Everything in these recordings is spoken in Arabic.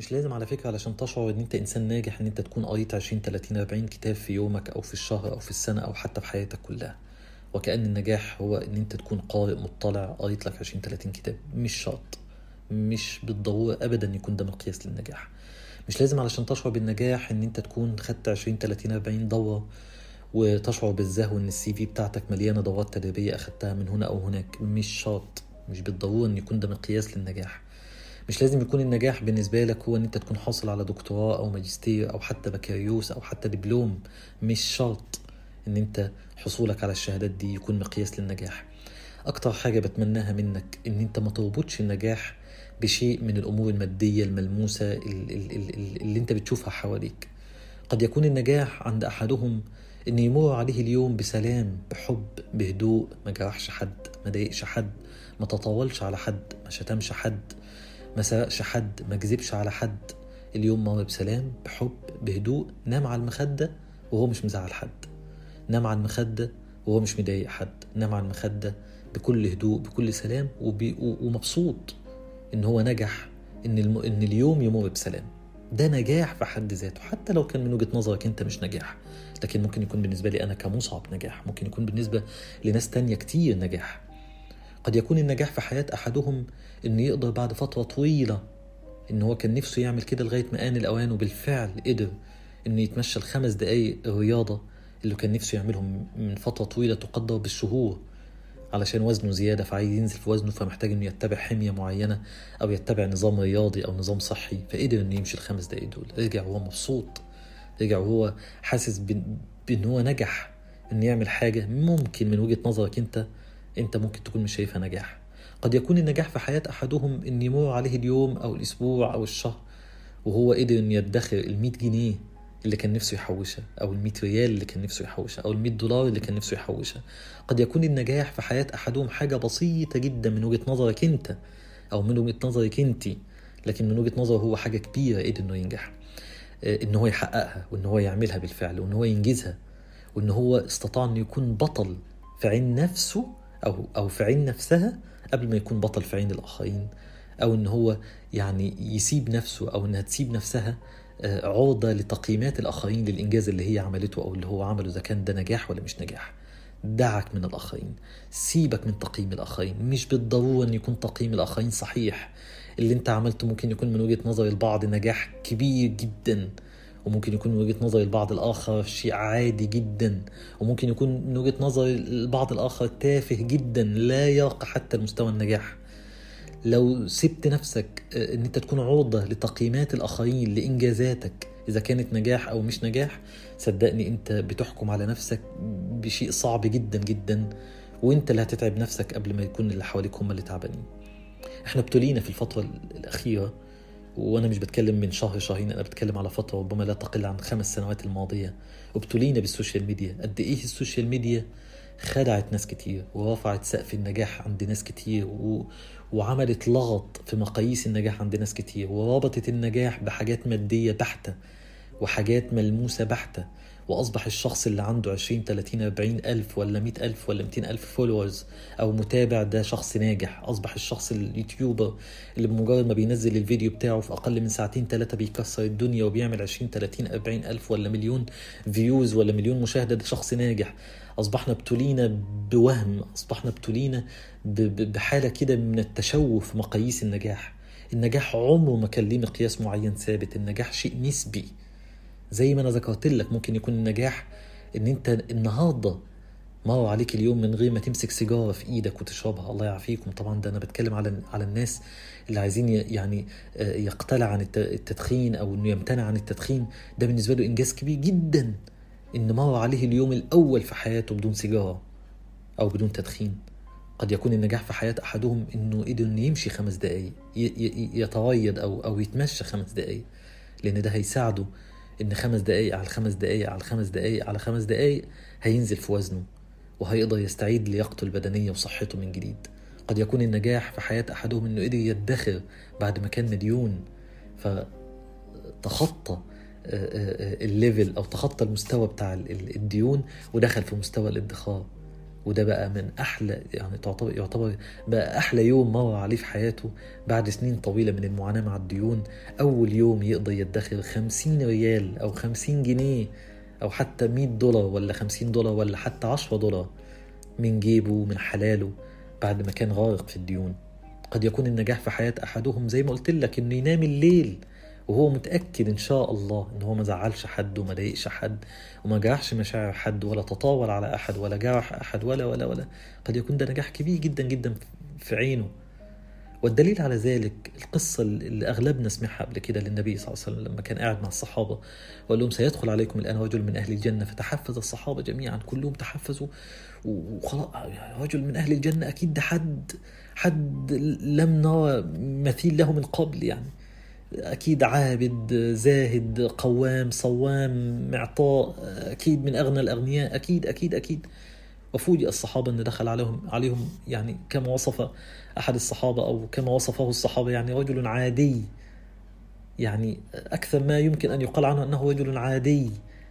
مش لازم على فكرة علشان تشعر ان انت انسان ناجح ان انت تكون قريت 20 30 40 كتاب في يومك او في الشهر او في السنة او حتى في حياتك كلها، وكأن النجاح هو ان انت تكون قارئ مطلع قريت لك 20 30 كتاب. مش شرط، مش بالضرورة ابدا يكون ده مقياس للنجاح. مش لازم علشان تشعر بالنجاح ان انت تكون خدت 20 30 40 دورة وتشعر بالزهو ان السي في بتاعتك مليانة دورات تدريبية اخدتها من هنا او هناك. مش شرط، مش بالضرورة ان يكون ده مقياس للنجاح. مش لازم يكون النجاح بالنسبة لك هو ان انت تكون حاصل على دكتوراه او ماجستير او حتى بكالوريوس او حتى دبلوم. مش شرط ان انت حصولك على الشهادات دي يكون مقياس للنجاح. اكتر حاجة بتمناها منك ان انت ما تربطش النجاح بشيء من الامور المادية الملموسة اللي انت بتشوفها حواليك. قد يكون النجاح عند احدهم ان يمر عليه اليوم بسلام، بحب، بهدوء، ما جرحش حد، ما ضايقش حد، ما تطاولش على حد، ما شتمش حد، ما سرقش حد، ما كذبش على حد. اليوم مر بسلام، بحب، بهدوء، نام على المخدة وهو مش مزعل حد، نام على المخدة وهو مش مضايق حد، نام على المخدة بكل هدوء بكل سلام ومبسوط ان هو نجح، ان اليوم يمر بسلام. ده نجاح في حد ذاته، حتى لو كان من وجهة نظرك انت مش نجاح، لكن ممكن يكون بالنسبة لي انا كمصعب نجاح، ممكن يكون بالنسبة لناس تانية كتير نجاح. قد يكون النجاح في حياة أحدهم إنه يقدر بعد فترة طويلة إنه هو كان نفسه يعمل كده لغاية ما آن الأوان، وبالفعل قدر إنه يتمشى 5 دقايق الرياضة اللي كان نفسه يعملهم من فترة طويلة تقدر بالشهور، علشان وزنه زيادة فعايز ينزل في وزنه، فمحتاج إنه يتبع حمية معينة أو يتبع نظام رياضي أو نظام صحي، فقدر إنه يمشي 5 دقايق دول، رجع وهو مبسوط، رجع وهو حاسس بإن هو نجح إنه يعمل حاجة ممكن من وجهة نظرك انت ممكن تكون مش شايفها نجاح. قد يكون النجاح في حياة أحدهم إن يمر عليه اليوم أو الأسبوع أو الشهر وهو قدر إن يدخر 100 جنيه اللي كان نفسه يحوشها، أو 100 ريال اللي كان نفسه يحوشها، أو 100 دولار اللي كان نفسه يحوشها. قد يكون النجاح في حياة أحدهم حاجة بسيطة جدا من وجهة نظرك أنت أو من وجهة نظرك أنت، لكن من وجهة نظره هو حاجة كبيرة قدر إنه ينجح، إن هو يحققها وإن هو يعملها بالفعل وإن هو ينجزها، وإن هو استطاع إنه يكون بطل في عين نفسه أو في عين نفسها قبل ما يكون بطل في عين الآخرين، أو إن هو يعني يسيب نفسه أو إنها تسيب نفسها عرضة لتقييمات الآخرين للإنجاز اللي هي عملته أو اللي هو عمله، إذا كان ده نجاح ولا مش نجاح. دعك من الآخرين، سيبك من تقييم الآخرين. مش بالضرورة إن يكون تقييم الآخرين صحيح. اللي أنت عملته ممكن يكون من وجهة نظر البعض نجاح كبير جداً، وممكن يكون من وجهة نظر البعض الآخر شيء عادي جدا، وممكن يكون من وجهة نظر البعض الآخر تافه جدا لا يرقى حتى لمستوى النجاح. لو سبت نفسك ان انت تكون عرضة لتقييمات الآخرين لإنجازاتك إذا كانت نجاح أو مش نجاح، صدقني انت بتحكم على نفسك بشيء صعب جدا جدا، وانت اللي هتتعب نفسك قبل ما يكون اللي حواليك هم اللي تعبانين. احنا ابتلينا في الفترة الأخيرة، وأنا مش بتكلم من شهر شهرين، أنا بتكلم على فترة ربما لا تقل عن 5 سنوات الماضية، ابتلينا بالسوشيال ميديا. قد إيه السوشيال ميديا خدعت ناس كتير ورفعت سقف النجاح عند ناس كتير وعملت لغط في مقاييس النجاح عند ناس كتير، وربطت النجاح بحاجات مادية بحتة وحاجات ملموسة بحتة، وأصبح الشخص اللي عنده 20 30 40 ألف ولا 100 ألف ولا 200 ألف فولورز أو متابع ده شخص ناجح. أصبح الشخص اليوتيوبر اللي بمجرد ما بينزل الفيديو بتاعه في أقل من 2-3 ساعات بيكسر الدنيا وبيعمل 20 30 40 ألف ولا 1,000,000 فيوز ولا 1,000,000 مشاهدة، ده شخص ناجح. أصبحنا ابتلينا بوهم، أصبحنا ابتلينا بحالة كده من التشوف مقاييس النجاح. النجاح عمره ما كان ليه مقياس معين ثابت، النجاح شيء نسبي. زي ما أنا ذكرت لك، ممكن يكون النجاح إن أنت النهاردة مر عليك اليوم من غير ما تمسك سيجارة في إيدك وتشربها. الله يعافيكم، طبعا ده أنا بتكلم على الناس اللي عايزين يعني يقتلع عن التدخين أو إنه يمتنع عن التدخين. ده بالنسبة له إنجاز كبير جدا إن مر عليه اليوم الأول في حياته بدون سيجارة أو بدون تدخين. قد يكون النجاح في حياة أحدهم إنه قدر إنه يمشي 5 دقايق، يتريض أو يتمشى 5 دقايق، لأن ده هيساعده إن 5 دقايق على 5 دقايق هينزل في وزنه وهيقدر يستعيد لياقته البدنية وصحته من جديد. قد يكون النجاح في حياة أحدهم إنه قدر يدخر بعد ما كان مديون، فتخطى الليفل أو تخطى المستوى بتاع الديون ودخل في مستوى الادخار. وده بقى من أحلى يعني يعتبر بقى أحلى يوم مر عليه في حياته بعد سنين طويلة من المعاناة مع الديون. أول يوم يقدر يدخر 50 ريال أو 50 جنيه أو حتى $100 ولا $50 ولا حتى $10 من جيبه من حلاله بعد ما كان غارق في الديون. قد يكون النجاح في حياة أحدهم زي ما قلت لك إنه ينام الليل وهو متأكد إن شاء الله إن هو ما زعلش حد وما ضايقش حد وما جرحش مشاعر حد ولا تطاول على أحد ولا جرح أحد ولا. قد يكون ده نجاح كبير جدا جدا في عينه. والدليل على ذلك القصة اللي أغلبنا سمعها قبل كده للنبي صلى الله عليه وسلم لما كان قاعد مع الصحابة وقال لهم سيدخل عليكم الآن رجل من أهل الجنة، فتحفز الصحابة جميعا كلهم تحفزوا وخلاص رجل من أهل الجنة أكيد ده حد لم نرى مثيل له من قبل، يعني أكيد عابد زاهد قوام صوام معطاء أكيد من أغنى الأغنياء أكيد. وفوجئ الصحابة أن دخل عليهم يعني كما وصف أحد الصحابة أو كما وصفه الصحابة يعني رجل عادي، يعني أكثر ما يمكن أن يقال عنه أنه رجل عادي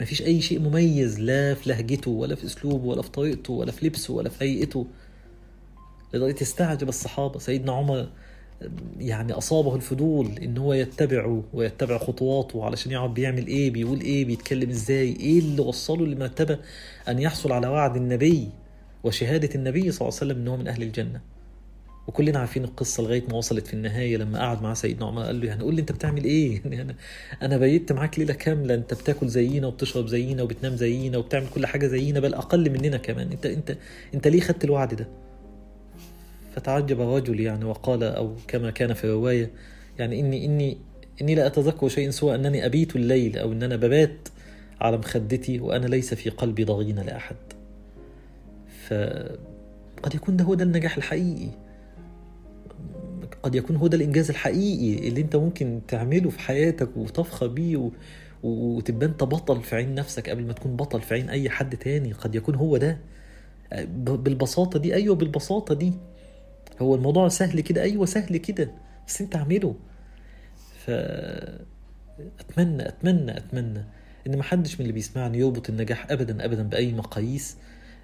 ما فيش أي شيء مميز لا في لهجته ولا في أسلوبه ولا في طريقته ولا في لبسه ولا في هيئته. لذلك استعجب الصحابة. سيدنا عمر يعني أصابه الفضول إن هو يتبعه ويتبع خطواته علشان يعرف بيعمل إيه بيقول إيه بيتكلم إزاي، إيه اللي وصله لمرتبة أن يحصل على وعد النبي وشهادة النبي صلى الله عليه وسلم إنه من أهل الجنة. وكلنا عارفين القصة لغاية ما وصلت في النهاية لما قعد مع سيدنا عمر قال له يعني قول لي أنت بتعمل إيه، يعني أنا بيت معاك ليلة كاملة أنت بتاكل زينا وبتشرب زينا وبتنام زينا وبتعمل كل حاجة زينا بل أقل مننا كمان، أنت ليه خدت الوعد ده؟ فتعجب الرجل يعني وقال أو كما كان في رواية يعني إني لا أتذكر شيء سوى أنني أبيت الليل أو أن أنا ببات على مخدتي وأنا ليس في قلبي ضغينة لأحد. فقد يكون ده هو ده النجاح الحقيقي، قد يكون هو ده الإنجاز الحقيقي اللي أنت ممكن تعمله في حياتك وتفخر بيه وتبقى أنت بطل في عين نفسك قبل ما تكون بطل في عين أي حد تاني. قد يكون هو ده بالبساطة دي. أيوة بالبساطة دي، هو الموضوع سهل كده، أيوة سهل كده، بس أنت عامله. فأتمنى أتمنى أتمنى إن ما حدش من اللي بيسمعني يربط النجاح أبدا أبدا بأي مقاييس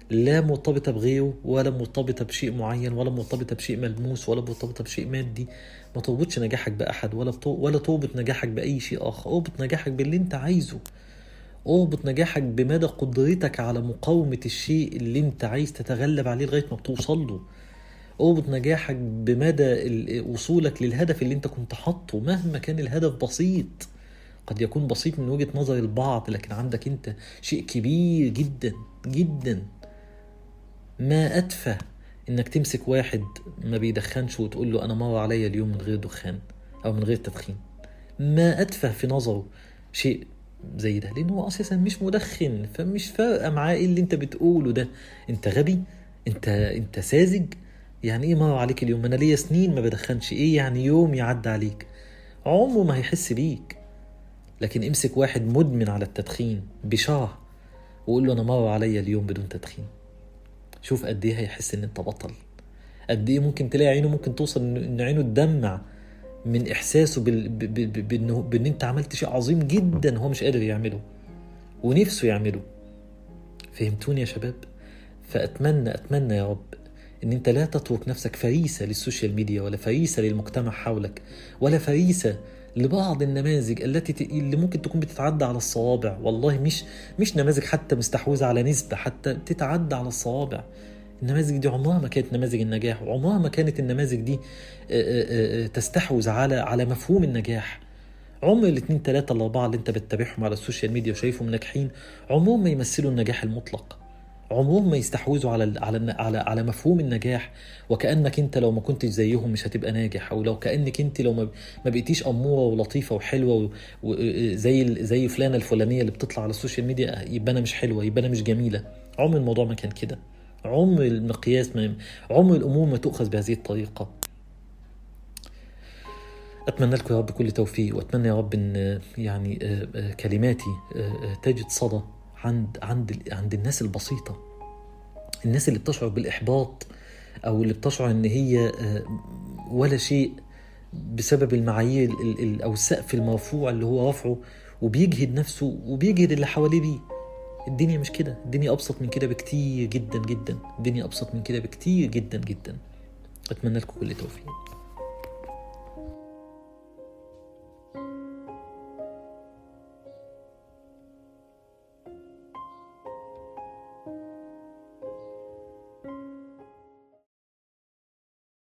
لا مرتبطة بغيره ولا مرتبطة بشيء معين ولا مرتبطة بشيء ملموس ولا مرتبطة بشيء مادي. ما تربطش نجاحك بأحد ولا تربط نجاحك بأي شيء آخر. اربط نجاحك باللي أنت عايزه، اربط نجاحك بمدى قدرتك على مقاومة الشيء اللي أنت عايز تتغلب عليه لغاية ما بتوصل له. اربط نجاحك بمدى وصولك للهدف اللي انت كنت حاطه مهما كان الهدف بسيط. قد يكون بسيط من وجهة نظر البعض لكن عندك انت شيء كبير جدا جدا. ما أتفه انك تمسك واحد ما بيدخنش وتقول له انا مر عليا اليوم من غير دخان او من غير تدخين. ما أتفه في نظره شيء زي ده لانه هو اساسا مش مدخن، فمش فارقه معاه ايه اللي انت بتقوله ده. انت غبي، انت ساذج، يعني إيه مر عليك اليوم؟ أنا ليا سنين ما بدخنش، إيه يعني يوم يعدي عليك؟ عمره ما هيحس بيك. لكن امسك واحد مدمن على التدخين بشهر وقول له أنا مر عليا اليوم بدون تدخين، شوف قد إيه هيحس إن أنت بطل، قد إيه ممكن تلاقي عينه ممكن توصل إن عينه تدمع من إحساسه بإن أنت عملت شيء عظيم جدا هو مش قادر يعمله ونفسه يعمله. فهمتوني يا شباب؟ فأتمنى يا رب إن أنت لا تترك نفسك فريسة للسوشيال ميديا ولا فريسة للمجتمع حولك ولا فريسة لبعض النماذج اللي ممكن تكون بتتعدى على الصوابع. والله مش نماذج حتى مستحوذة على نسبة حتى بتتعدى على الصوابع. النماذج دي عمرها ما كانت نماذج النجاح، وعمرها ما كانت النماذج دي تستحوذ على مفهوم النجاح. عمر 2 3 4 اللي أنت بتتابعهم على السوشيال ميديا وشايفهم ناجحين عمرهم ما يمثلوا النجاح المطلق، عموما ما يستحوذوا على مفهوم النجاح وكأنك انت لو ما كنتش زيهم مش هتبقى ناجح، او لو كأنك انت لو ما بقيتيش أمورة ولطيفة وحلوة زي فلانة الفلانية اللي بتطلع على السوشيال ميديا يبقى انا مش حلوة يبقى انا مش جميلة. عمر الموضوع ما كان كده، عمر المقياس عمر الأمور ما تؤخذ بهذه الطريقة. أتمنى لكم يا رب كل توفيق، وأتمنى يا رب ان يعني كلماتي تجد صدى عند الناس البسيطة، الناس اللي بتشعر بالإحباط أو اللي بتشعر إن هي ولا شيء بسبب المعايير أو السقف المرفوع اللي هو رفعه وبيجهد نفسه وبيجهد اللي حواليه بيه. الدنيا مش كده، الدنيا أبسط من كده بكتير جدا جدا. الدنيا أبسط من كده بكتير جدا جدا. أتمنى لكم كل التوفيق.